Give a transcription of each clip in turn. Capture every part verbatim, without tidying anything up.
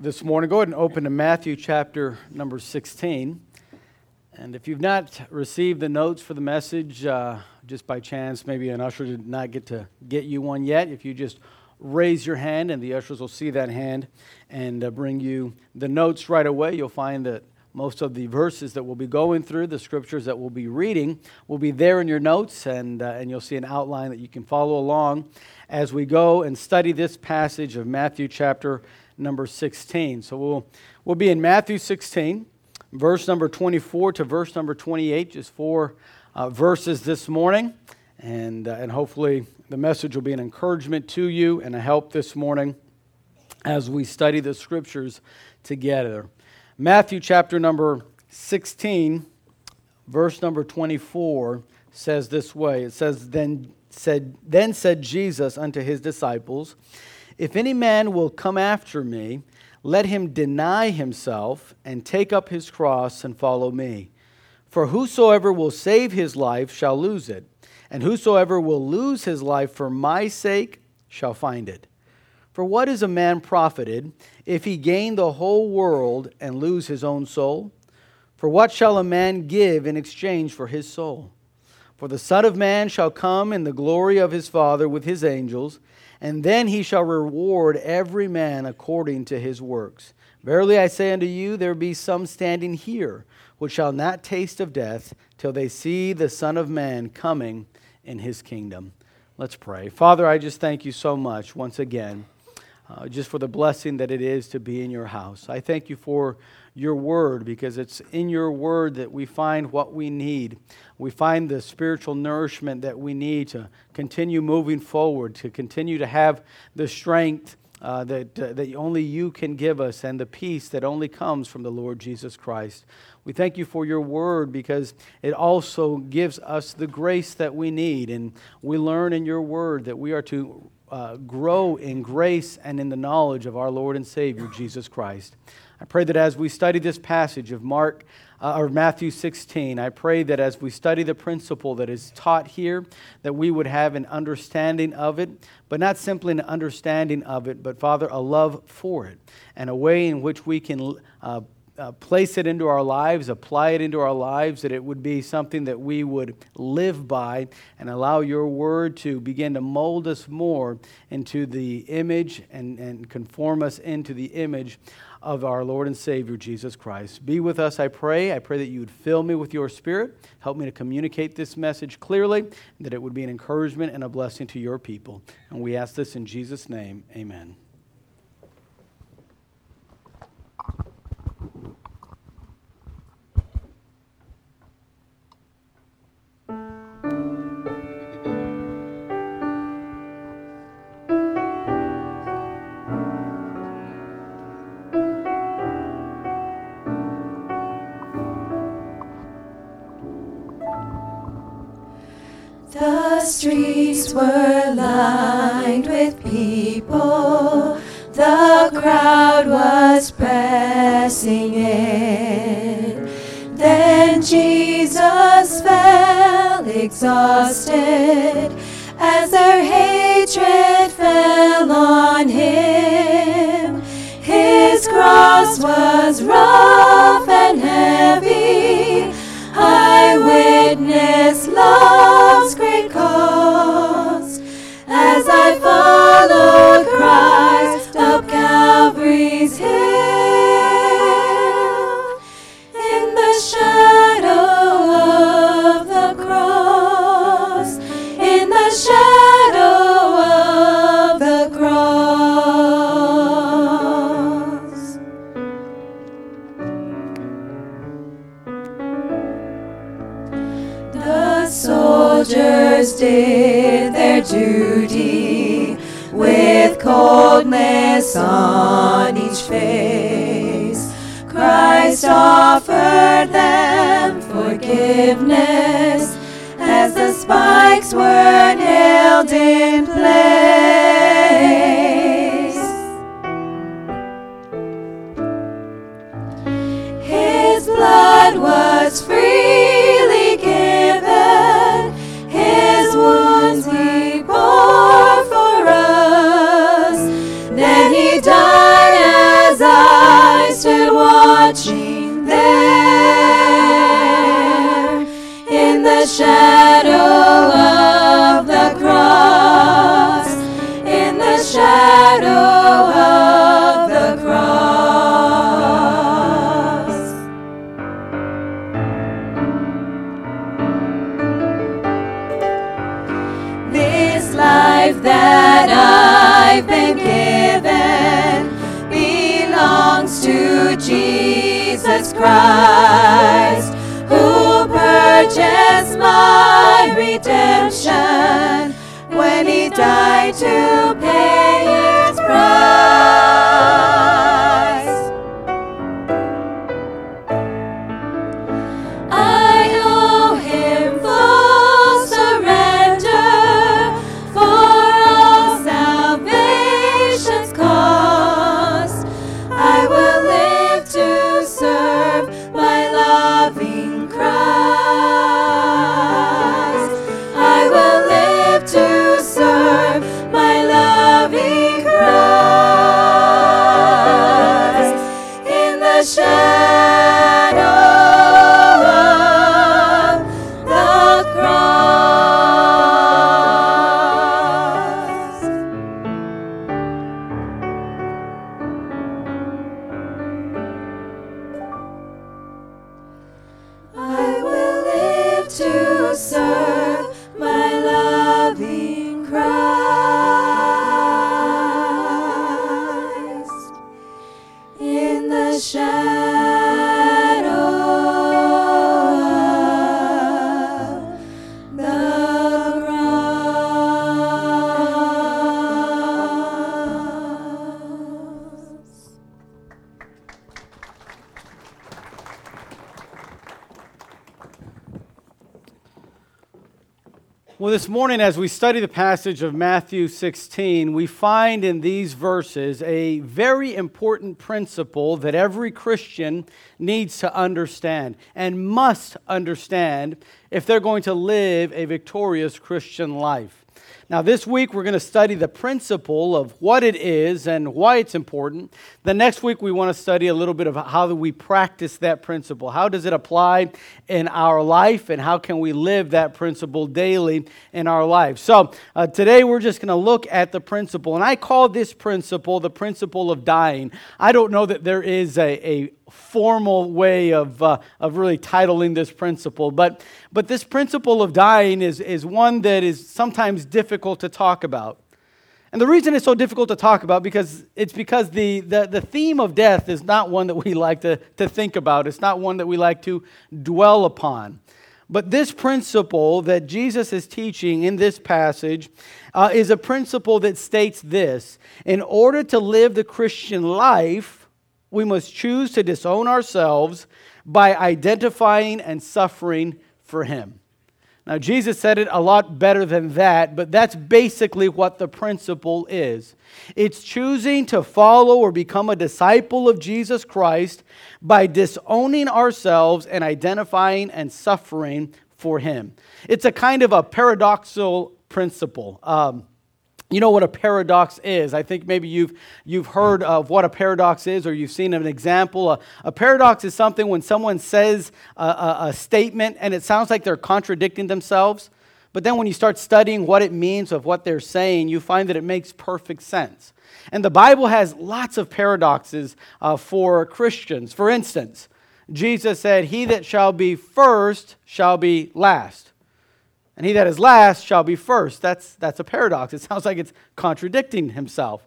this morning, go ahead and open to Matthew chapter number sixteen. And if you've not received the notes for the message, uh, just by chance, maybe an usher did not get to get you one yet, if you just raise your hand and the ushers will see that hand and uh, bring you the notes right away. You'll find that most of the verses that we'll be going through, the scriptures that we'll be reading, will be there in your notes, and uh, and you'll see an outline that you can follow along as we go and study this passage of Matthew chapter number sixteen. So we'll we'll be in Matthew sixteen, verse number twenty-four to verse number twenty-eight, just four uh, verses this morning, and uh, and hopefully the message will be an encouragement to you and a help this morning as we study the scriptures together. Matthew chapter number sixteen, verse number twenty-four says this way. It says, Then said then said Jesus unto his disciples, If any man will come after me, let him deny himself and take up his cross and follow me. For whosoever will save his life shall lose it, and whosoever will lose his life for my sake shall find it. For what is a man profited if he gain the whole world and lose his own soul? For what shall a man give in exchange for his soul? For the Son of Man shall come in the glory of his Father with his angels, and then he shall reward every man according to his works. Verily I say unto you, there be some standing here which shall not taste of death till they see the Son of Man coming in his kingdom. Let's pray. Father, I just thank you so much once again. Uh, just for the blessing that it is to be in your house. I thank you for your word, because it's in your word that we find what we need. We find the spiritual nourishment that we need to continue moving forward, to continue to have the strength uh, that, uh, that only you can give us, and the peace that only comes from the Lord Jesus Christ. We thank you for your word, because it also gives us the grace that we need. And we learn in your word that we are to Uh, grow in grace and in the knowledge of our Lord and Savior, Jesus Christ. I pray that as we study this passage of Mark uh, or Matthew sixteen, I pray that as we study the principle that is taught here, that we would have an understanding of it, but not simply an understanding of it, but, Father, a love for it, and a way in which we can uh, Uh, place it into our lives, apply it into our lives, that it would be something that we would live by, and allow your word to begin to mold us more into the image and, and conform us into the image of our Lord and Savior, Jesus Christ. Be with us, I pray. I pray that you would fill me with your Spirit. Help me to communicate this message clearly, that it would be an encouragement and a blessing to your people. And we ask this in Jesus' name. Amen. The streets were lined with people, the crowd was pressing in. Then Jesus fell exhausted as their hatred fell on him. His cross was rough and heavy, eyewitness love's great cost. As I follow Christ up Calvary's hill, in the shadow of the cross, in the shadow of the cross. The soldiers did their duty with coldness on each face. Christ offered them forgiveness as the spikes were nailed in place. His blood was freely given. Wounds he bore for us, then he died as I. Jesus Christ, who purchased my redemption when he died to pay its price. I owe him full surrender for all salvation's cost. I will live to serve my loving Christ. I will live to serve my loving Christ. In the shadow of the cross. I will live to serve my loving Christ. In the shadow of the cross. Well, this morning, as we study the passage of Matthew sixteen, we find in these verses a very important principle that every Christian needs to understand and must understand if they're going to live a victorious Christian life. Now, this week, we're going to study the principle of what it is and why it's important. The next week, we want to study a little bit of how do we practice that principle. How does it apply in our life, and how can we live that principle daily in our life? So, uh, today, we're just going to look at the principle, and I call this principle the principle of dying. I don't know that there is a, a formal way of uh, of really titling this principle, but but this principle of dying is is one that is sometimes difficult to talk about. And the reason it's so difficult to talk about because it's because the, the, the theme of death is not one that we like to, to think about. It's not one that we like to dwell upon. But this principle that Jesus is teaching in this passage uh, is a principle that states this: in order to live the Christian life, we must choose to disown ourselves by identifying and suffering for him. Now, Jesus said it a lot better than that, but that's basically what the principle is. It's choosing to follow or become a disciple of Jesus Christ by disowning ourselves and identifying and suffering for him. It's a kind of a paradoxical principle. Um, You know what a paradox is. I think maybe you've you've heard of what a paradox is, or you've seen an example. A, a paradox is something when someone says a, a, a statement and it sounds like they're contradicting themselves, but then when you start studying what it means of what they're saying, you find that it makes perfect sense. And the Bible has lots of paradoxes uh, for Christians. For instance, Jesus said, "He that shall be first shall be last, and he that is last shall be first." That's that's a paradox. It sounds like it's contradicting himself.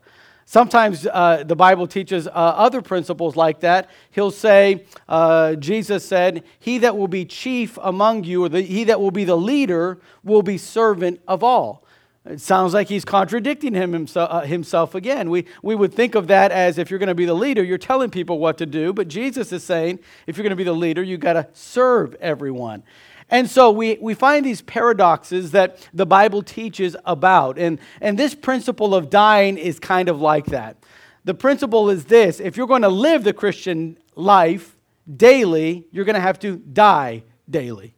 Sometimes uh, the Bible teaches uh, other principles like that. He'll say, uh, Jesus said, "He that will be chief among you," or the, "he that will be the leader, will be servant of all." It sounds like he's contradicting him himself, uh, himself again. We, we would think of that as if you're going to be the leader, you're telling people what to do. But Jesus is saying, if you're going to be the leader, you've got to serve everyone. And so we, we find these paradoxes that the Bible teaches about. And, and this principle of dying is kind of like that. The principle is this: if you're going to live the Christian life daily, you're going to have to die daily.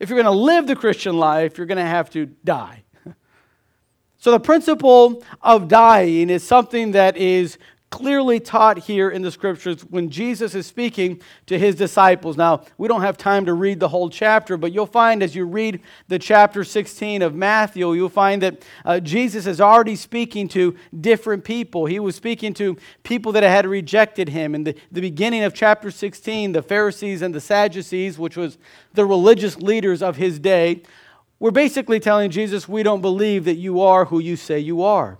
If you're going to live the Christian life, you're going to have to die. So the principle of dying is something that is clearly taught here in the Scriptures when Jesus is speaking to his disciples. Now, we don't have time to read the whole chapter, but you'll find as you read the chapter sixteen of Matthew, you'll find that uh, Jesus is already speaking to different people. He was speaking to people that had rejected him. In the, the beginning of chapter sixteen, the Pharisees and the Sadducees, which was the religious leaders of his day, were basically telling Jesus, "We don't believe that you are who you say you are."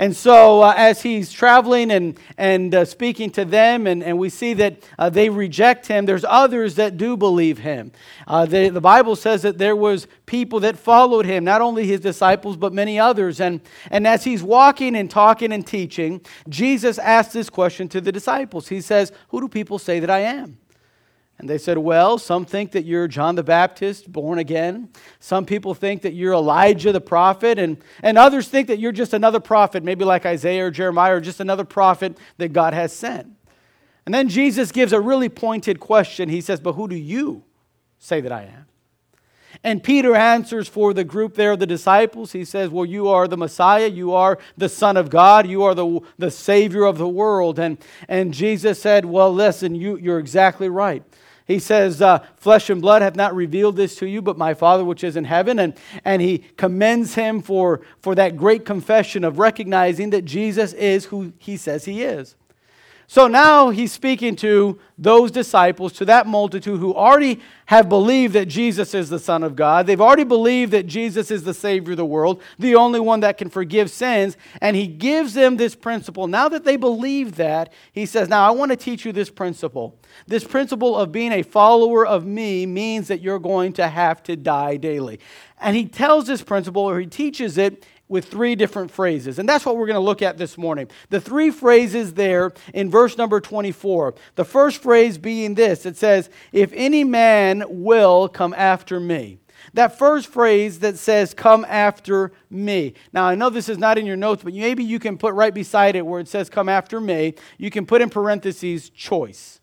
And so uh, as he's traveling and, and uh, speaking to them, and, and we see that uh, they reject him, there's others that do believe him. Uh, they, the Bible says that there was people that followed him, not only his disciples, but many others. And, and as he's walking and talking and teaching, Jesus asked this question to the disciples. He says, "Who do people say that I am?" And they said, "Well, some think that you're John the Baptist, born again. Some people think that you're Elijah the prophet. And, and others think that you're just another prophet, maybe like Isaiah or Jeremiah, or just another prophet that God has sent." And then Jesus gives a really pointed question. He says, "But who do you say that I am?" And Peter answers for the group there, the disciples. He says, "Well, you are the Messiah. You are the Son of God. You are the, the Savior of the world." And, and Jesus said, "Well, listen, you, you're exactly right." He says, uh, "Flesh and blood hath not revealed this to you, but my Father which is in heaven." And, and he commends him for, for that great confession of recognizing that Jesus is who he says he is. So now he's speaking to those disciples, to that multitude who already have believed that Jesus is the Son of God. They've already believed that Jesus is the Savior of the world, the only one that can forgive sins. And he gives them this principle. Now that they believe that, he says, "Now I want to teach you this principle. This principle of being a follower of me means that you're going to have to die daily." And he tells this principle, or he teaches it, with three different phrases. And that's what we're going to look at this morning. The three phrases there in verse number twenty-four. The first phrase being this. It says, "If any man will come after me." That first phrase that says, "Come after me." Now, I know this is not in your notes, but maybe you can put right beside it where it says, "Come after me," you can put in parentheses, "choice."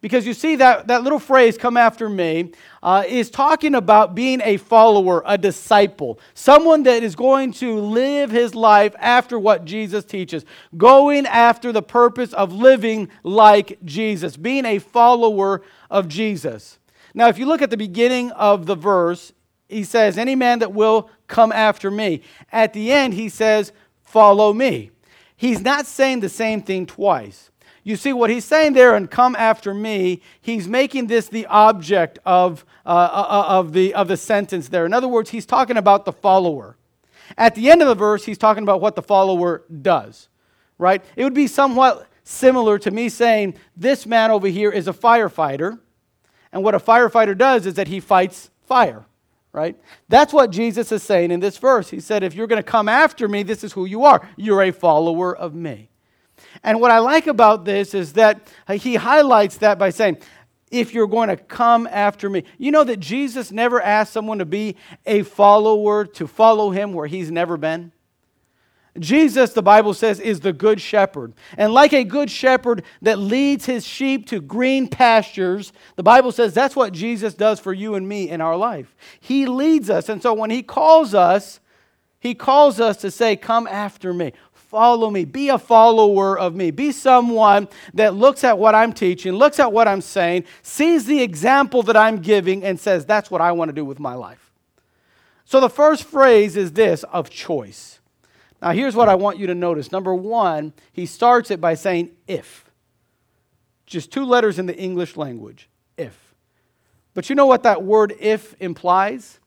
Because you see that, that little phrase, "come after me," uh, is talking about being a follower, a disciple. Someone that is going to live his life after what Jesus teaches. Going after the purpose of living like Jesus. Being a follower of Jesus. Now if you look at the beginning of the verse, he says, "Any man that will come after me." At the end he says, "Follow me." He's not saying the same thing twice. You see, what he's saying there, and "come after me," he's making this the object of, uh, of, the, of the sentence there. In other words, he's talking about the follower. At the end of the verse, he's talking about what the follower does, right? It would be somewhat similar to me saying, this man over here is a firefighter, and what a firefighter does is that he fights fire, right? That's what Jesus is saying in this verse. He said, if you're going to come after me, this is who you are. You're a follower of me. And what I like about this is that he highlights that by saying, if you're going to come after me. You know that Jesus never asked someone to be a follower, to follow him where he's never been. Jesus, the Bible says, is the good shepherd. And like a good shepherd that leads his sheep to green pastures, the Bible says that's what Jesus does for you and me in our life. He leads us. And so when he calls us, he calls us to say, "Come after me. Follow me. Be a follower of me." Be someone that looks at what I'm teaching, looks at what I'm saying, sees the example that I'm giving, and says, that's what I want to do with my life. So the first phrase is this, of choice. Now here's what I want you to notice. Number one, he starts it by saying if. Just two letters in the English language, if. But you know what that word if implies?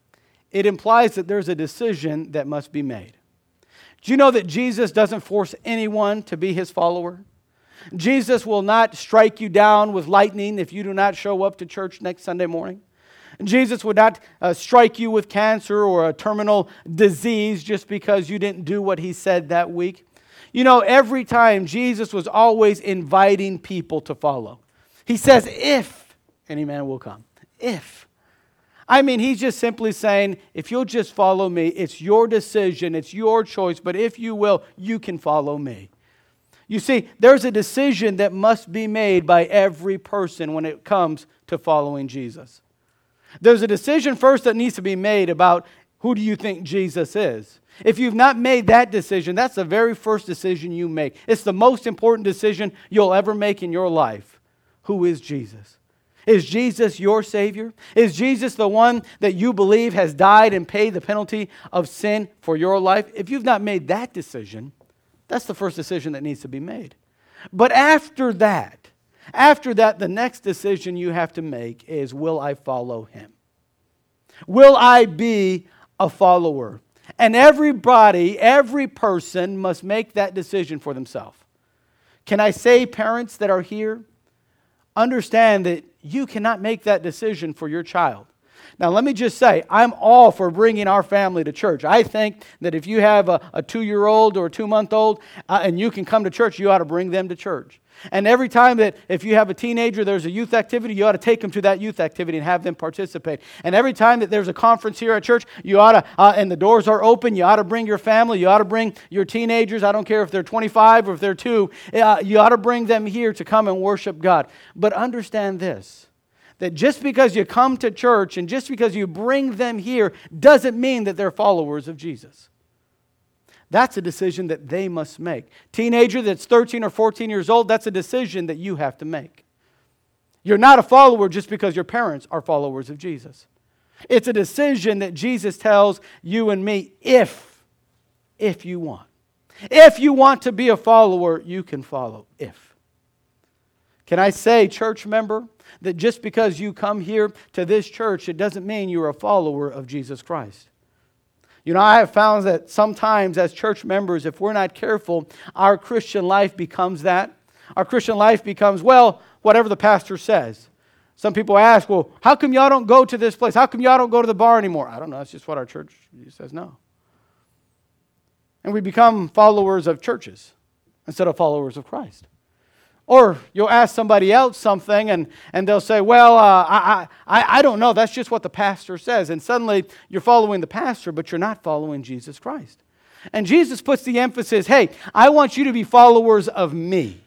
It implies that there's a decision that must be made. Do you know that Jesus doesn't force anyone to be his follower? Jesus will not strike you down with lightning if you do not show up to church next Sunday morning. Jesus would not uh, strike you with cancer or a terminal disease just because you didn't do what he said that week. You know, every time Jesus was always inviting people to follow. He says, if any man will come, if. I mean, he's just simply saying, if you'll just follow me, it's your decision, it's your choice, but if you will, you can follow me. You see, there's a decision that must be made by every person when it comes to following Jesus. There's a decision first that needs to be made about who do you think Jesus is. If you've not made that decision, that's the very first decision you make. It's the most important decision you'll ever make in your life. Who is Jesus? Is Jesus your Savior? Is Jesus the one that you believe has died and paid the penalty of sin for your life? If you've not made that decision, that's the first decision that needs to be made. But after that, after that, the next decision you have to make is, will I follow him? Will I be a follower? And everybody, every person must make that decision for themselves. Can I say, parents that are here, understand that you cannot make that decision for your child. Now, let me just say, I'm all for bringing our family to church. I think that if you have a, a two-year-old or a two-month-old uh, and you can come to church, you ought to bring them to church. And every time that if you have a teenager, there's a youth activity, you ought to take them to that youth activity and have them participate. And every time that there's a conference here at church, you ought to, uh, and the doors are open, you ought to bring your family, you ought to bring your teenagers, I don't care if they're twenty-five or if they're two, uh, you ought to bring them here to come and worship God. But understand this. That just because you come to church and just because you bring them here doesn't mean that they're followers of Jesus. That's a decision that they must make. Teenager that's thirteen or fourteen years old, that's a decision that you have to make. You're not a follower just because your parents are followers of Jesus. It's a decision that Jesus tells you and me if, if you want. If you want to be a follower, you can follow if. Can I say, church member, that just because you come here to this church, it doesn't mean you're a follower of Jesus Christ. You know, I have found that sometimes as church members, if we're not careful, our Christian life becomes that. Our Christian life becomes, well, whatever the pastor says. Some people ask, well, how come y'all don't go to this place? How come y'all don't go to the bar anymore? I don't know. That's just what our church says no. And we become followers of churches instead of followers of Christ. Or you'll ask somebody else something and, and they'll say, well, uh, I, I, I don't know. That's just what the pastor says. And suddenly you're following the pastor, but you're not following Jesus Christ. And Jesus puts the emphasis, hey, I want you to be followers of me.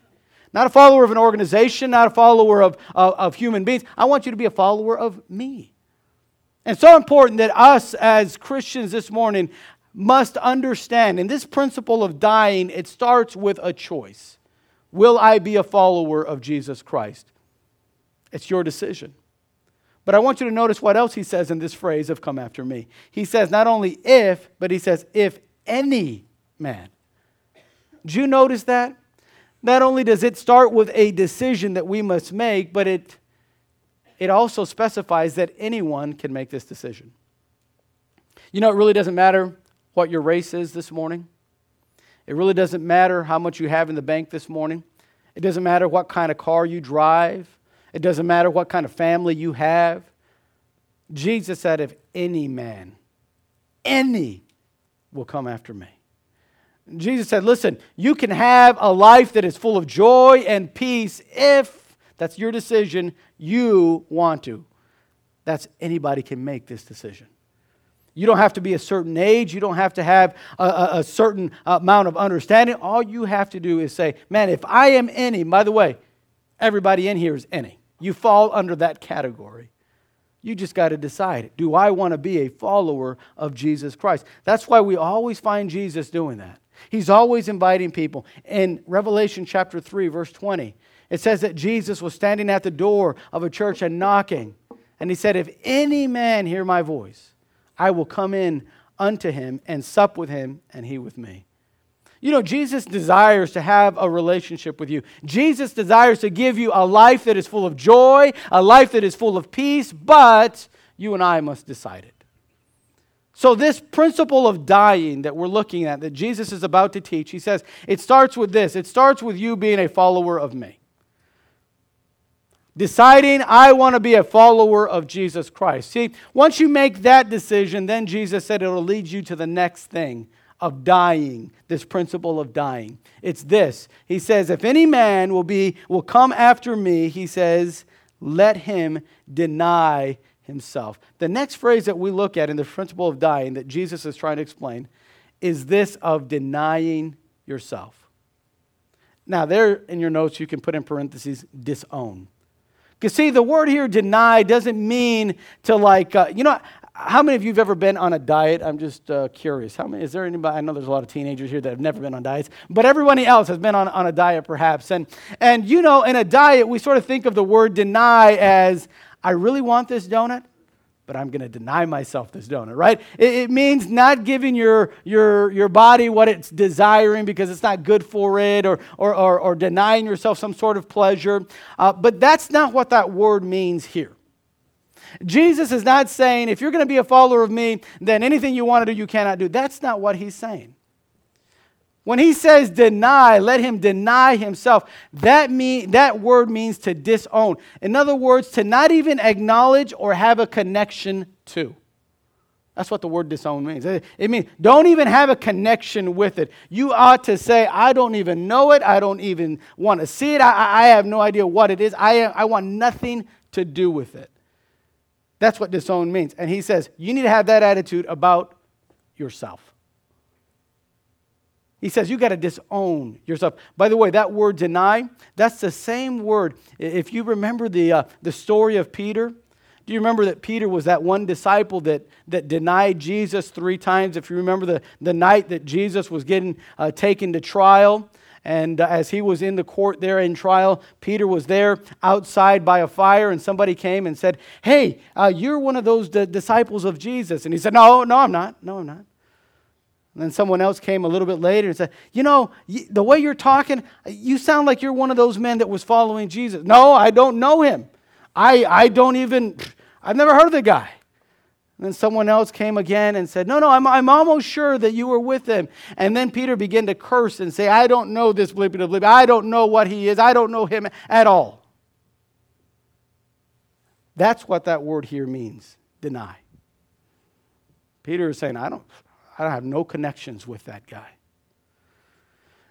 Not a follower of an organization, not a follower of, of, of human beings. I want you to be a follower of me. And so important that us as Christians this morning must understand, in this principle of dying, it starts with a choice. Will I be a follower of Jesus Christ? It's your decision. But I want you to notice what else he says in this phrase of come after me. He says not only if, but he says if any man. Do you notice that? Not only does it start with a decision that we must make, but it, it also specifies that anyone can make this decision. You know, it really doesn't matter what your race is this morning. It really doesn't matter how much you have in the bank this morning. It doesn't matter what kind of car you drive. It doesn't matter what kind of family you have. Jesus said, if any man, any will come after me. Jesus said, listen, you can have a life that is full of joy and peace if that's your decision you want to. That's anybody can make this decision. You don't have to be a certain age. You don't have to have a, a, a certain amount of understanding. All you have to do is say, man, if I am any, by the way, everybody in here is any. You fall under that category. You just got to decide, do I want to be a follower of Jesus Christ? That's why we always find Jesus doing that. He's always inviting people. In Revelation chapter three, verse twenty, it says that Jesus was standing at the door of a church and knocking. And he said, if any man hear my voice, I will come in unto him and sup with him and he with me. You know, Jesus desires to have a relationship with you. Jesus desires to give you a life that is full of joy, a life that is full of peace, but you and I must decide it. So this principle of dying that we're looking at, that Jesus is about to teach, he says, it starts with this. It starts with you being a follower of me. Deciding, I want to be a follower of Jesus Christ. See, once you make that decision, then Jesus said it'll lead you to the next thing of dying, this principle of dying. It's this. He says, if any man will be will come after me, he says, let him deny himself. The next phrase that we look at in the principle of dying that Jesus is trying to explain is this of denying yourself. Now, there in your notes, you can put in parentheses, disown. Because see, the word here, deny, doesn't mean to like, uh, you know, how many of you have ever been on a diet? I'm just uh, curious. How many? Is there anybody? I know there's a lot of teenagers here that have never been on diets, but everyone else has been on, on a diet perhaps. And, and, you know, in a diet, we sort of think of the word deny as, I really want this donut, but I'm going to deny myself this donut, right? It, it means not giving your your your body what it's desiring because it's not good for it, or or or, or denying yourself some sort of pleasure. Uh, but that's not what that word means here. Jesus is not saying, if you're going to be a follower of me, then anything you want to do, you cannot do. That's not what he's saying. When he says deny, let him deny himself, that mean, that word means to disown. In other words, to not even acknowledge or have a connection to. That's what the word disown means. It means don't even have a connection with it. You ought to say, I don't even know it. I don't even want to see it. I, I have no idea what it is. I, I want nothing to do with it. That's what disown means. And he says, you need to have that attitude about yourself. He says, you got to disown yourself. By the way, that word deny, that's the same word. If you remember the uh, the story of Peter, do you remember that Peter was that one disciple that, that denied Jesus three times? If you remember the, the night that Jesus was getting uh, taken to trial, and uh, as he was in the court there in trial, Peter was there outside by a fire, and somebody came and said, hey, uh, you're one of those d- disciples of Jesus. And he said, no, no, I'm not. No, I'm not. And then someone else came a little bit later and said, you know, y- the way you're talking, you sound like you're one of those men that was following Jesus. No, I don't know him. I, I don't even, I've never heard of the guy. And then someone else came again and said, no, no, I'm I'm almost sure that you were with him. And then Peter began to curse and say, I don't know this bleepity bleep. I don't know what he is. I don't know him at all. That's what that word here means, deny. Peter is saying, I don't, I don't have no connections with that guy.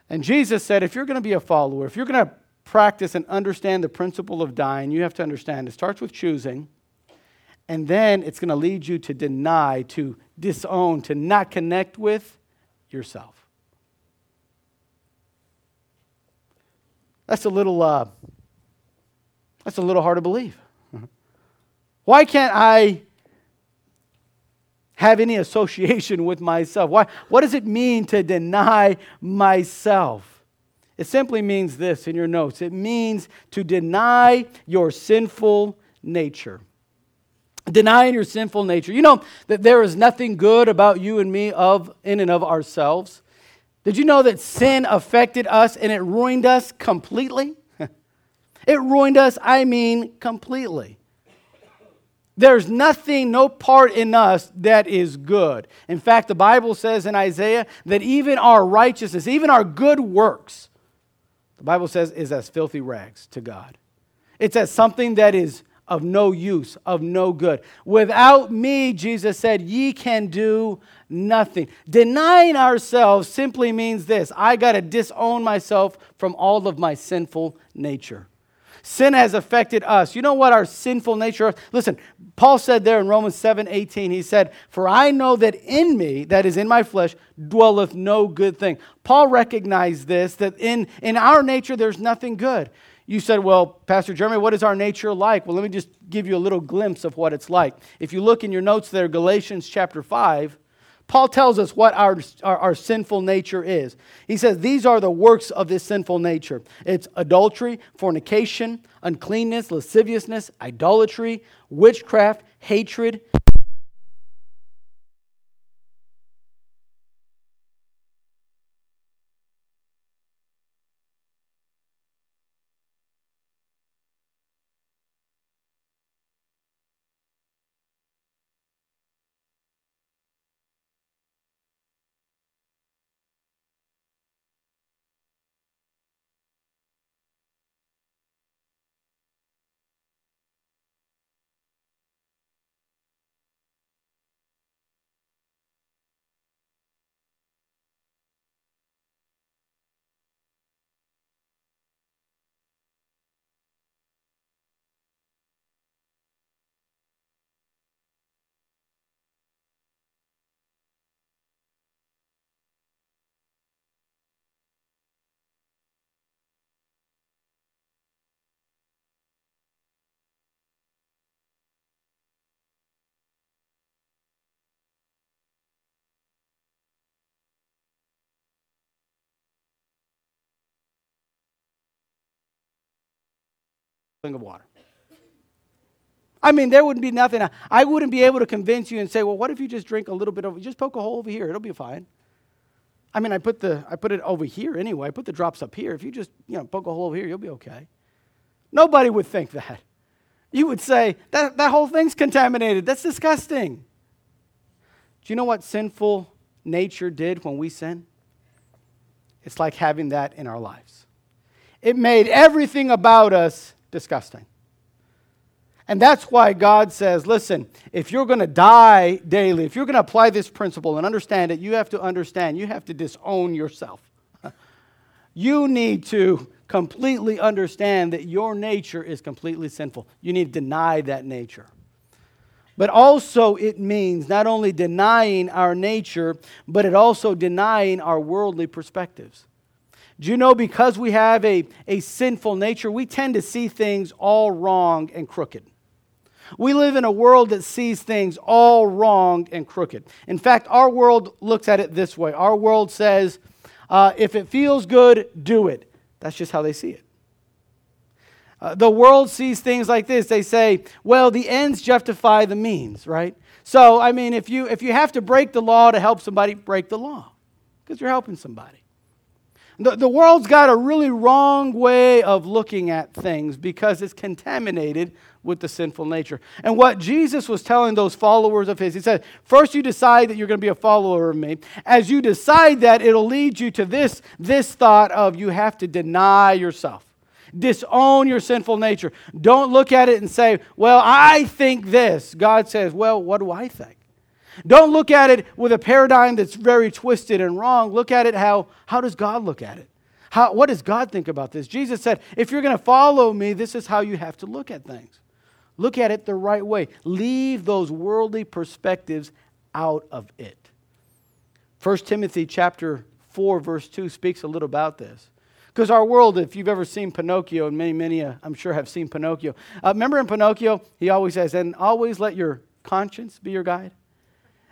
And Jesus said, if you're going to be a follower, if you're going to practice and understand the principle of dying, you have to understand it starts with choosing. And then it's going to lead you to deny, to disown, to not connect with yourself. That's a little, uh, that's a little hard to believe. Why can't I have any association with myself? Why? What does it mean to deny myself? It simply means this in your notes. It means to deny your sinful nature. Denying your sinful nature. You know that there is nothing good about you and me of in and of ourselves. Did you know that sin affected us and it ruined us completely? It ruined us, I mean, completely. There's nothing, no part in us that is good. In fact, the Bible says in Isaiah that even our righteousness, even our good works, the Bible says is as filthy rags to God. It's as something that is of no use, of no good. Without me, Jesus said, ye can do nothing. Denying ourselves simply means this. I got to disown myself from all of my sinful nature. Sin has affected us. You know what our sinful nature is? Listen, Paul said there in Romans seven eighteen, he said, for I know that in me, that is in my flesh, dwelleth no good thing. Paul recognized this, that in, in our nature there's nothing good. You said, well, Pastor Jeremy, what is our nature like? Well, let me just give you a little glimpse of what it's like. If you look in your notes there, Galatians chapter five, Paul tells us what our, our, our sinful nature is. He says, these are the works of this sinful nature. It's adultery, fornication, uncleanness, lasciviousness, idolatry, witchcraft, hatred, of water. I mean, there wouldn't be nothing. I, I wouldn't be able to convince you and say, well, what if you just drink a little bit of, just poke a hole over here, it'll be fine. I mean, I put the, I put it over here anyway. I put the drops up here. If you just, you know, poke a hole over here, you'll be okay. Nobody would think that. you would say, that, that whole thing's contaminated. That's disgusting. Do you know what sinful nature did when we sin? It's like having that in our lives. It made everything about us disgusting. And that's why God says, listen, if you're going to die daily, if you're going to apply this principle and understand it, you have to understand, you have to disown yourself. You need to completely understand that your nature is completely sinful. You need to deny that nature. But also it means not only denying our nature, but it also denying our worldly perspectives. Do you know, because we have a, a sinful nature, we tend to see things all wrong and crooked. We live in a world that sees things all wrong and crooked. In fact, our world looks at it this way. Our world says, uh, if it feels good, do it. That's just how they see it. Uh, the world sees things like this. They say, well, the ends justify the means, right? So, I mean, if you if you have to break the law to help somebody, break the law because you're helping somebody. The, the world's got a really wrong way of looking at things because it's contaminated with the sinful nature. And what Jesus was telling those followers of his, he said, first you decide that you're going to be a follower of me. As you decide that, it'll lead you to this, this thought of you have to deny yourself. Disown your sinful nature. Don't look at it and say, well, I think this. God says, well, what do I think? Don't look at it with a paradigm that's very twisted and wrong. Look at it how, how does God look at it? How, what does God think about this? Jesus said, if you're going to follow me, this is how you have to look at things. Look at it the right way. Leave those worldly perspectives out of it. First Timothy chapter four, verse two speaks a little about this. Because our world, if you've ever seen Pinocchio, and many, many, uh, I'm sure have seen Pinocchio. Uh, remember in Pinocchio, he always says, and always let your conscience be your guide.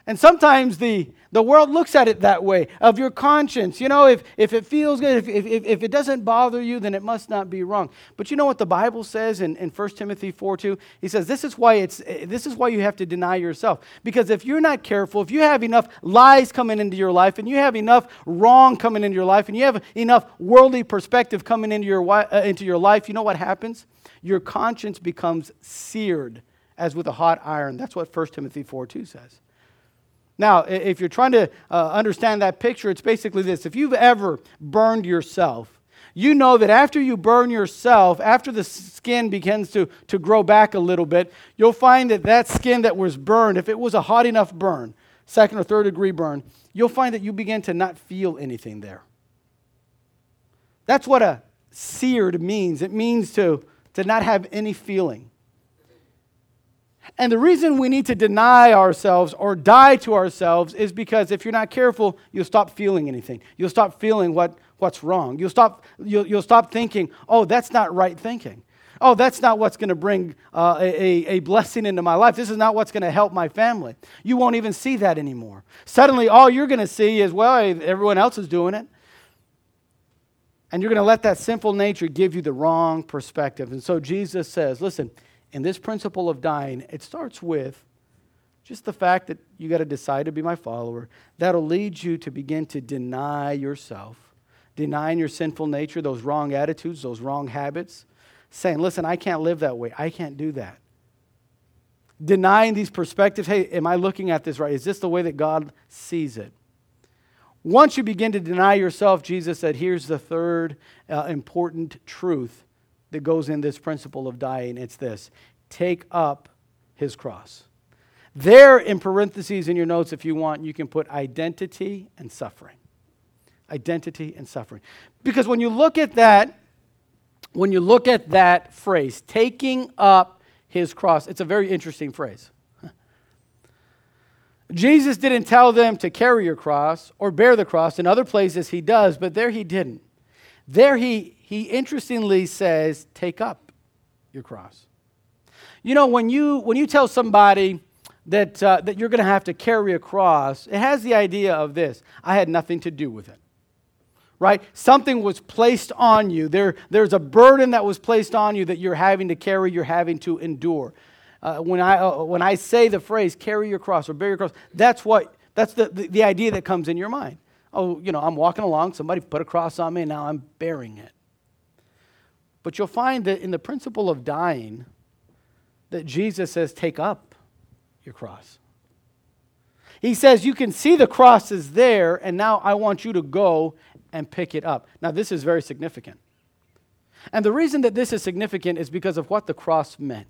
And sometimes the, the world looks at it that way, of your conscience. You know, if, if it feels good, if, if, if it doesn't bother you, then it must not be wrong. But you know what the Bible says in, in First Timothy four two? He says, this is why it's this is why you have to deny yourself. Because if you're not careful, if you have enough lies coming into your life, and you have enough wrong coming into your life, and you have enough worldly perspective coming into your, uh, into your life, you know what happens? Your conscience becomes seared as with a hot iron. That's what First Timothy four two says. Now, if you're trying to uh, understand that picture, it's basically this. If you've ever burned yourself, you know that after you burn yourself, after the skin begins to, to grow back a little bit, you'll find that that skin that was burned, if it was a hot enough burn, second or third degree burn, you'll find that you begin to not feel anything there. That's what a seared means. It means to, to not have any feeling. And the reason we need to deny ourselves or die to ourselves is because if you're not careful, you'll stop feeling anything. You'll stop feeling what, what's wrong. You'll stop, you'll, you'll stop thinking, oh, that's not right thinking. Oh, that's not what's going to bring uh, a, a blessing into my life. This is not what's going to help my family. You won't even see that anymore. Suddenly, all you're going to see is, well, everyone else is doing it. And you're going to let that sinful nature give you the wrong perspective. And so Jesus says, listen, and this principle of dying, it starts with just the fact that you got to decide to be my follower. That'll lead you to begin to deny yourself, denying your sinful nature, those wrong attitudes, those wrong habits, saying, listen, I can't live that way. I can't do that. Denying these perspectives. Hey, am I looking at this right? Is this the way that God sees it? Once you begin to deny yourself, Jesus said, here's the third uh, important truth that goes in this principle of dying. It's this: take up his cross. There, in parentheses in your notes, if you want, you can put identity and suffering. Identity and suffering. Because when you look at that, when you look at that phrase, taking up his cross, it's a very interesting phrase. Jesus didn't tell them to carry your cross or bear the cross. In other places he does, but there he didn't. There he He interestingly says, take up your cross. You know, when you when you tell somebody that uh, that you're going to have to carry a cross, it has the idea of this: I had nothing to do with it, right? Something was placed on you. There, there's a burden that was placed on you that you're having to carry, you're having to endure. Uh, when I uh, when I say the phrase, carry your cross or bear your cross, that's what that's the, the, the idea that comes in your mind. Oh, you know, I'm walking along, somebody put a cross on me, and now I'm bearing it. But you'll find that in the principle of dying, that Jesus says, take up your cross. He says, you can see the cross is there, and now I want you to go and pick it up. Now, this is very significant. And the reason that this is significant is because of what the cross meant.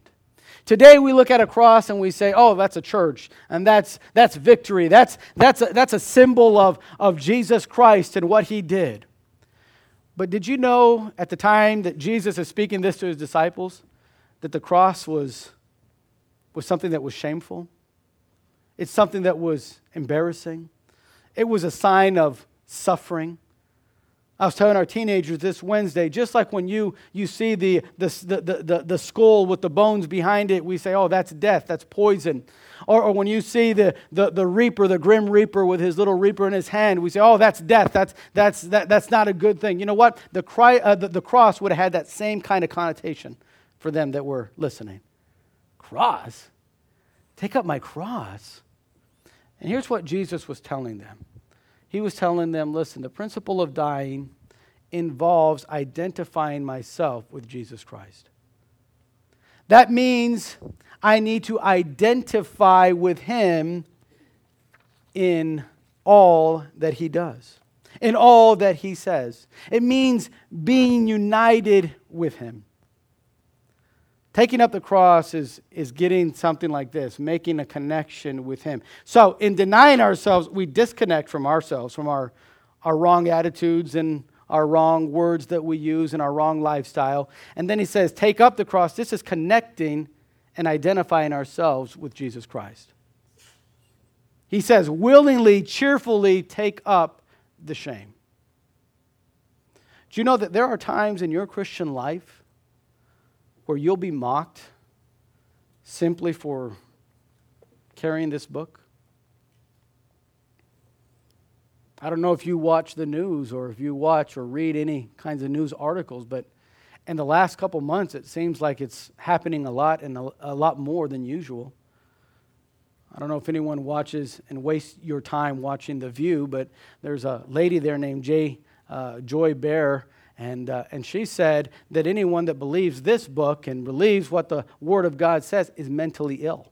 Today we look at a cross and we say, oh, that's a church, and that's that's victory. That's that's a, that's a symbol of, of Jesus Christ and what he did. But did you know at the time that Jesus is speaking this to his disciples, that the cross was, was something that was shameful? It's something that was embarrassing. It was a sign of suffering. I was telling our teenagers this Wednesday, just like when you, you see the, the, the, the, the skull with the bones behind it, we say, oh, that's death, that's poison. Or, or when you see the, the, the reaper, the grim reaper with his little reaper in his hand, we say, oh, that's death, that's, that's, that, that's not a good thing. You know what? The, cry, uh, the, the cross would have had that same kind of connotation for them that were listening. Cross? Take up my cross? And here's what Jesus was telling them. He was telling them, listen, the principle of dying involves identifying myself with Jesus Christ. That means I need to identify with him in all that he does, in all that he says. It means being united with him. Taking up the cross is, is getting something like this, making a connection with him. So in denying ourselves, we disconnect from ourselves, from our, our wrong attitudes and our wrong words that we use and our wrong lifestyle. And then he says, take up the cross. This is connecting and identifying ourselves with Jesus Christ. He says, willingly, cheerfully take up the shame. Do you know that there are times in your Christian life where you'll be mocked simply for carrying this book? I don't know if you watch the news or if you watch or read any kinds of news articles, but in the last couple months, it seems like it's happening a lot and a, a lot more than usual. I don't know if anyone watches and wastes your time watching The View, but there's a lady there named Jay, uh, Joy Behar, And uh, and she said that anyone that believes this book and believes what the Word of God says is mentally ill.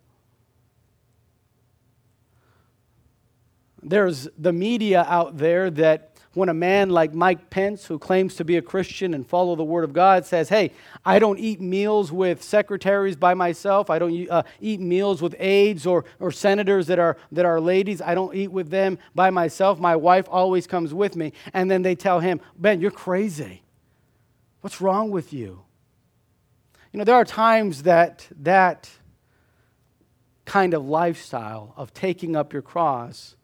There's the media out there that when a man like Mike Pence, who claims to be a Christian and follow the Word of God, says, hey, I don't eat meals with secretaries by myself. I don't uh, eat meals with aides or, or senators that are that are ladies. I don't eat with them by myself. My wife always comes with me. And then they tell him, Ben, you're crazy. What's wrong with you? You know, there are times that that kind of lifestyle of taking up your cross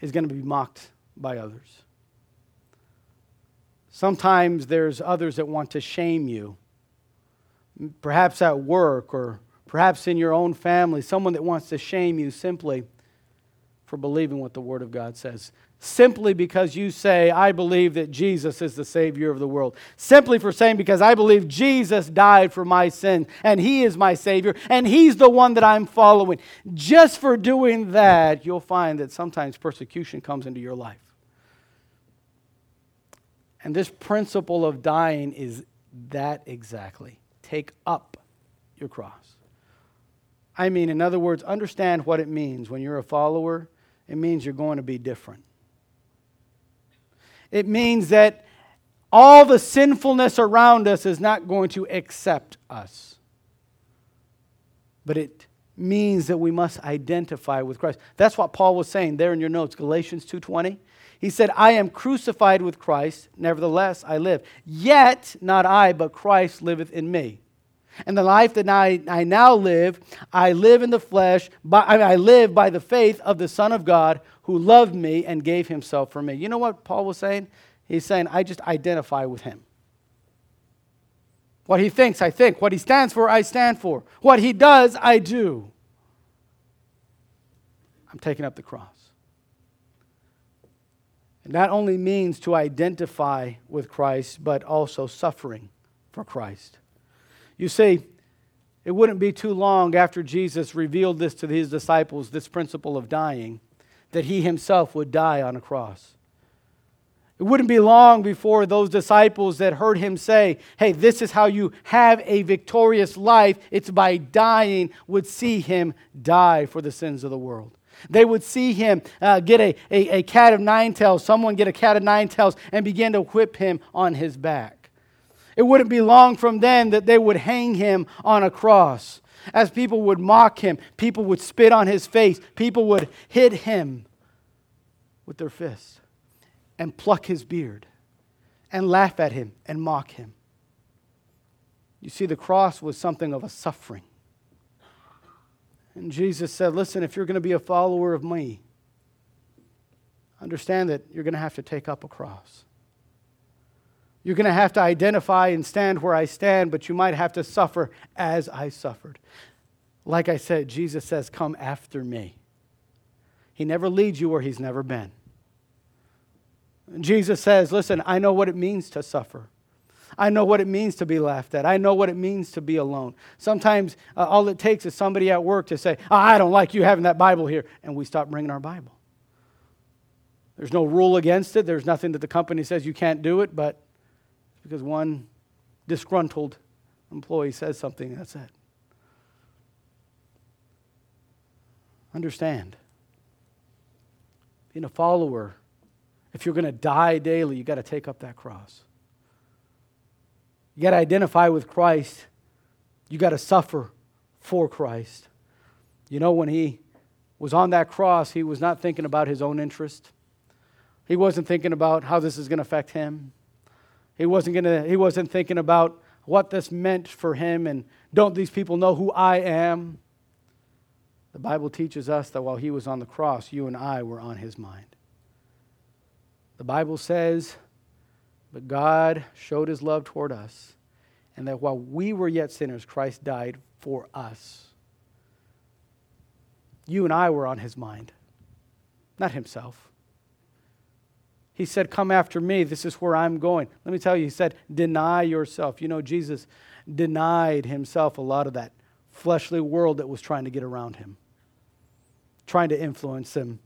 is going to be mocked by others. Sometimes there's others that want to shame you, perhaps at work or perhaps in your own family, someone that wants to shame you simply for believing what the Word of God says, simply because you say, I believe that Jesus is the Savior of the world, simply for saying, because I believe Jesus died for my sin and he is my Savior and he's the one that I'm following. Just for doing that, you'll find that sometimes persecution comes into your life. And this principle of dying is that exactly. Take up your cross. I mean, in other words, understand what it means. When you're a follower, it means you're going to be different. It means that all the sinfulness around us is not going to accept us. But it means that we must identify with Christ. That's what Paul was saying there in your notes, Galatians two twenty. He said, I am crucified with Christ, nevertheless I live. Yet, not I, but Christ liveth in me. And the life that I, I now live, I live in the flesh, by, I live by the faith of the Son of God who loved me and gave himself for me. You know what Paul was saying? He's saying, I just identify with him. What he thinks, I think. What he stands for, I stand for. What he does, I do. I'm taking up the cross. It not only means to identify with Christ, but also suffering for Christ. You see, it wouldn't be too long after Jesus revealed this to his disciples, this principle of dying, that he himself would die on a cross. It wouldn't be long before those disciples that heard him say, hey, this is how you have a victorious life, it's by dying, would see him die for the sins of the world. They would see him uh, get a, a, a cat of nine tails, someone get a cat of nine tails, and begin to whip him on his back. It wouldn't be long from then that they would hang him on a cross. As people would mock him, people would spit on his face, people would hit him with their fists and pluck his beard and laugh at him and mock him. You see, the cross was something of a suffering. And Jesus said, listen, if you're going to be a follower of me, understand that you're going to have to take up a cross. You're going to have to identify and stand where I stand, but you might have to suffer as I suffered. Like I said, Jesus says, come after me. He never leads you where he's never been. And Jesus says, listen, I know what it means to suffer. I know what it means to be laughed at. I know what it means to be alone. Sometimes uh, all it takes is somebody at work to say, oh, I don't like you having that Bible here. And we stop bringing our Bible. There's no rule against it. There's nothing that the company says you can't do it, but it's because one disgruntled employee says something, that's it. Understand, being a follower, if you're going to die daily, you've got to take up that cross. You got to identify with Christ. You got to suffer for Christ. You know, when he was on that cross, he was not thinking about his own interest. He wasn't thinking about how this is going to affect him. He wasn't going to. He wasn't thinking about what this meant for him and don't these people know who I am? The Bible teaches us that while he was on the cross, you and I were on his mind. The Bible says, but God showed his love toward us, and that while we were yet sinners, Christ died for us. You and I were on his mind, not himself. He said, come after me. This is where I'm going. Let me tell you, he said, deny yourself. You know, Jesus denied himself a lot of that fleshly world that was trying to get around him, trying to influence him.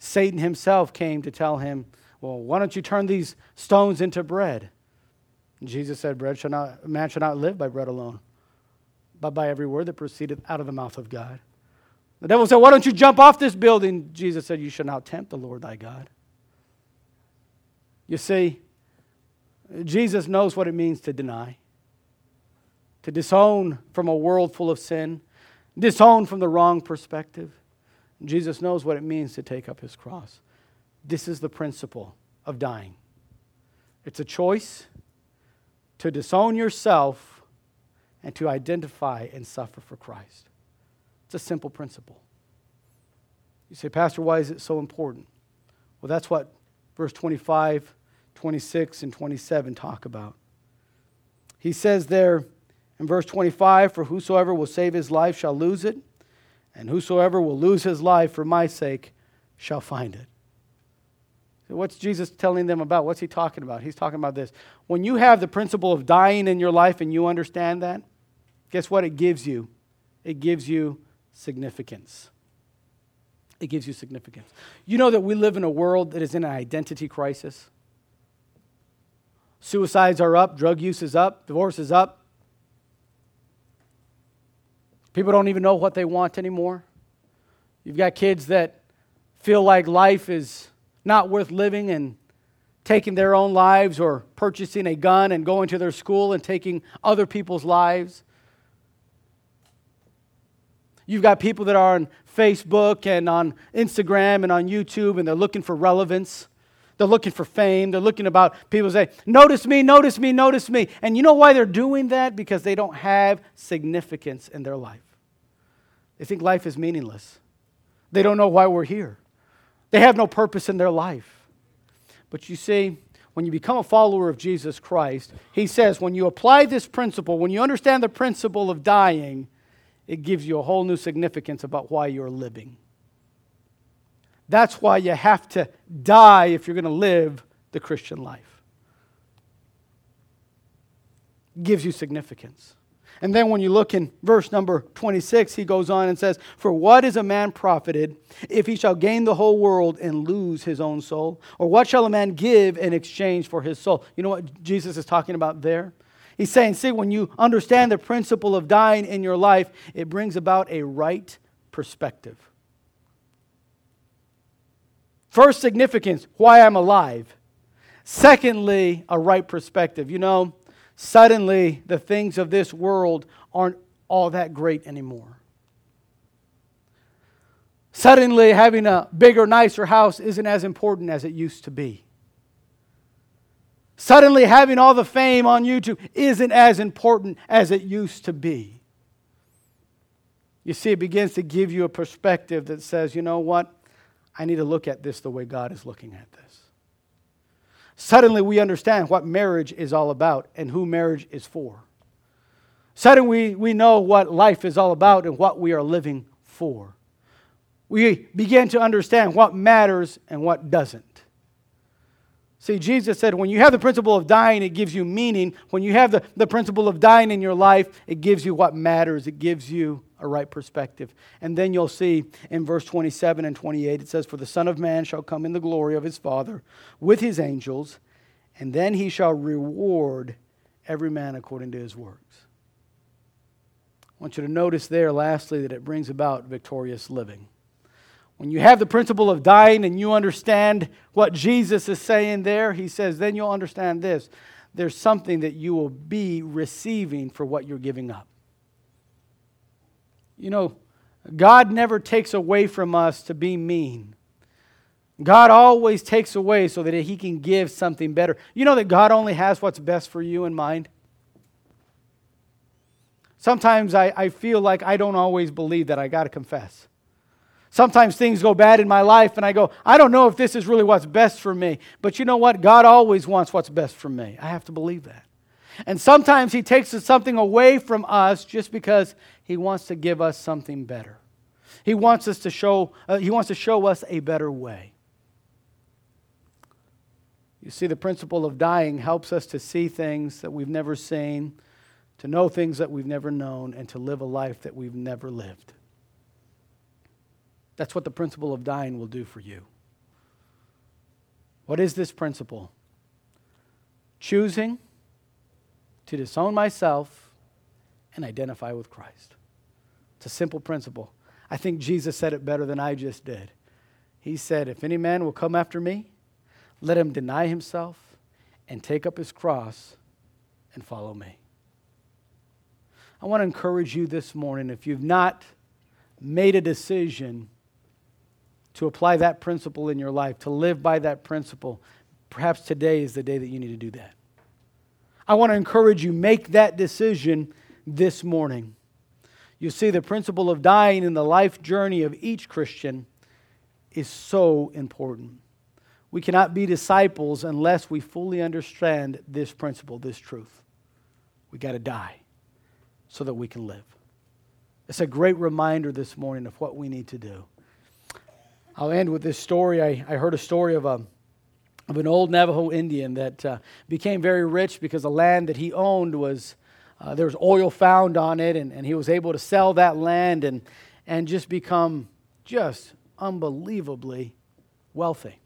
Satan himself came to tell him, well, why don't you turn these stones into bread? And Jesus said, bread shall not, man shall not live by bread alone, but by every word that proceedeth out of the mouth of God. The devil said, why don't you jump off this building? Jesus said, you shall not tempt the Lord thy God. You see, Jesus knows what it means to deny, to disown from a world full of sin, disown from the wrong perspective. Jesus knows what it means to take up his cross. This is the principle of dying. It's a choice to disown yourself and to identify and suffer for Christ. It's a simple principle. You say, Pastor, why is it so important? Well, that's what verse twenty-five, twenty-six, and twenty-seven talk about. He says there in verse twenty-five, for whosoever will save his life shall lose it, and whosoever will lose his life for my sake shall find it. What's Jesus telling them about? What's he talking about? He's talking about this. When you have the principle of dying in your life and you understand that, guess what it gives you? It gives you significance. It gives you significance. You know that we live in a world that is in an identity crisis. Suicides are up, drug use is up, divorce is up. People don't even know what they want anymore. You've got kids that feel like life is not worth living and taking their own lives or purchasing a gun and going to their school and taking other people's lives. You've got people that are on Facebook and on Instagram and on YouTube and they're looking for relevance. They're looking for fame. They're looking about people say, notice me, notice me, notice me. And you know why they're doing that? Because they don't have significance in their life. They think life is meaningless. They don't know why we're here. They have no purpose in their life. But you see, when you become a follower of Jesus Christ, he says when you apply this principle, when you understand the principle of dying, it gives you a whole new significance about why you're living. That's why you have to die if you're going to live the Christian life. It gives you significance. And then when you look in verse number twenty-six, he goes on and says, "For what is a man profited if he shall gain the whole world and lose his own soul? Or what shall a man give in exchange for his soul?" You know what Jesus is talking about there? He's saying, see, when you understand the principle of dying in your life, it brings about a right perspective. First significance, why I'm alive. Secondly, a right perspective. You know, suddenly the things of this world aren't all that great anymore. Suddenly having a bigger, nicer house isn't as important as it used to be. Suddenly having all the fame on YouTube isn't as important as it used to be. You see, it begins to give you a perspective that says, you know what? I need to look at this the way God is looking at this. Suddenly we understand what marriage is all about and who marriage is for. Suddenly we, we know what life is all about and what we are living for. We begin to understand what matters and what doesn't. See, Jesus said when you have the principle of dying, it gives you meaning. When you have the, the principle of dying in your life, it gives you what matters. It gives you a right perspective. And then you'll see in verse twenty-seven and twenty-eight, it says, "For the Son of Man shall come in the glory of his Father with his angels, and then he shall reward every man according to his works." I want you to notice there, lastly, that it brings about victorious living. When you have the principle of dying and you understand what Jesus is saying there, he says, then you'll understand this. There's something that you will be receiving for what you're giving up. You know, God never takes away from us to be mean. God always takes away so that he can give something better. You know that God only has what's best for you in mind? Sometimes I, I feel like I don't always believe that. I got to confess. Sometimes things go bad in my life and I go, I don't know if this is really what's best for me. But you know what? God always wants what's best for me. I have to believe that. And sometimes he takes something away from us just because he wants to give us something better. He wants us to show, uh, he wants to show us a better way. You see, the principle of dying helps us to see things that we've never seen, to know things that we've never known, and to live a life that we've never lived. That's what the principle of dying will do for you. What is this principle? Choosing to disown myself and identify with Christ. It's a simple principle. I think Jesus said it better than I just did. He said, if any man will come after me, let him deny himself and take up his cross and follow me. I want to encourage you this morning, if you've not made a decision to apply that principle in your life, to live by that principle, perhaps today is the day that you need to do that. I want to encourage you, make that decision this morning. You see, the principle of dying in the life journey of each Christian is so important. We cannot be disciples unless we fully understand this principle, this truth. We got to die so that we can live. It's a great reminder this morning of what we need to do. I'll end with this story. I, I heard a story of a of an old Navajo Indian that uh, became very rich because the land that he owned was, uh, there was oil found on it, and, and he was able to sell that land and, and just become just unbelievably wealthy.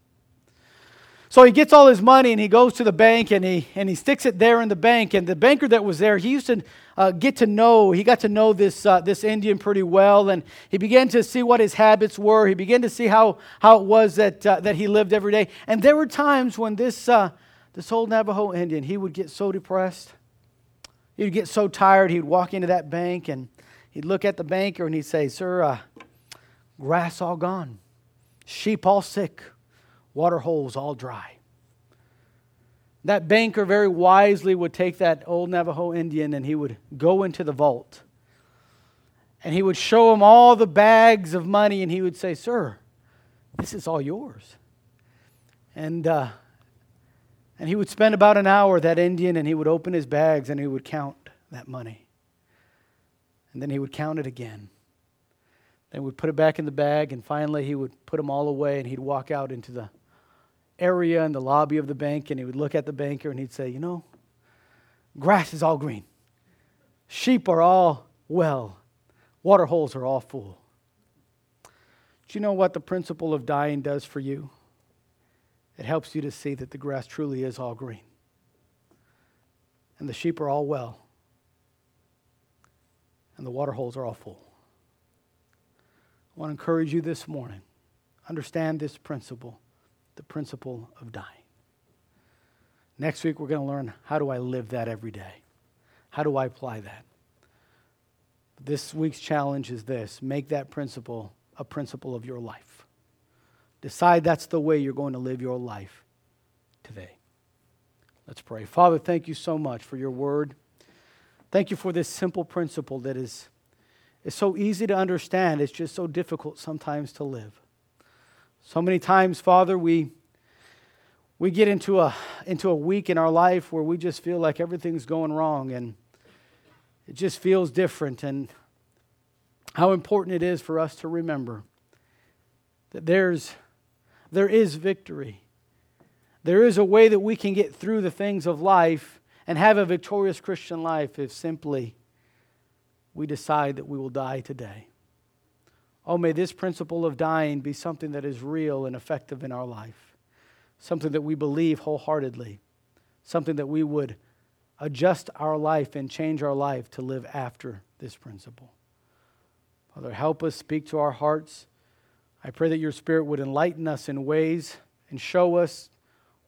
So he gets all his money and he goes to the bank and he and he sticks it there in the bank. And the banker that was there, he used to uh, get to know, he got to know this uh, this Indian pretty well. And he began to see what his habits were. He began to see how, how it was that uh, that he lived every day. And there were times when this uh, this old Navajo Indian, he would get so depressed. He would get so tired. He'd walk into that bank and he'd look at the banker and he'd say, "Sir, uh, grass all gone, sheep all sick, water holes all dry." That banker very wisely would take that old Navajo Indian and he would go into the vault. And he would show him all the bags of money and he would say, "Sir, this is all yours." And, uh, and he would spend about an hour, that Indian, and he would open his bags and he would count that money. And then he would count it again. Then he would put it back in the bag and finally he would put them all away and he'd walk out into the area in the lobby of the bank, and he would look at the banker and he'd say, "You know, grass is all green, Sheep are all well. Water holes are all full. Do you know what the principle of dying does for you? It helps you to see that the grass truly is all green. And the sheep are all well. And the water holes are all full. I want to encourage you this morning. Understand this principle, the principle of dying. Next week, we're going to learn, how do I live that every day? How do I apply that? This week's challenge is this: make that principle a principle of your life. Decide that's the way you're going to live your life today. Let's pray. Father, thank you so much for your word. Thank you for this simple principle that is, is so easy to understand. It's just so difficult sometimes to live. So many times, Father, we we get into a into a week in our life where we just feel like everything's going wrong and it just feels different, and how important it is for us to remember that there's there is victory. There is a way that we can get through the things of life and have a victorious Christian life if simply we decide that we will die today. Oh, may this principle of dying be something that is real and effective in our life, something that we believe wholeheartedly, something that we would adjust our life and change our life to live after this principle. Father, help us speak to our hearts. I pray that your Spirit would enlighten us in ways and show us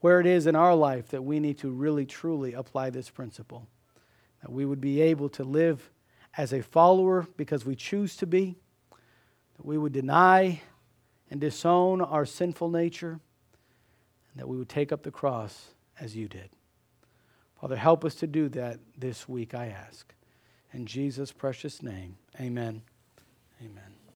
where it is in our life that we need to really, truly apply this principle, that we would be able to live as a follower because we choose to be, that we would deny and disown our sinful nature, and that we would take up the cross as you did. Father, help us to do that this week, I ask. In Jesus' precious name, amen. Amen.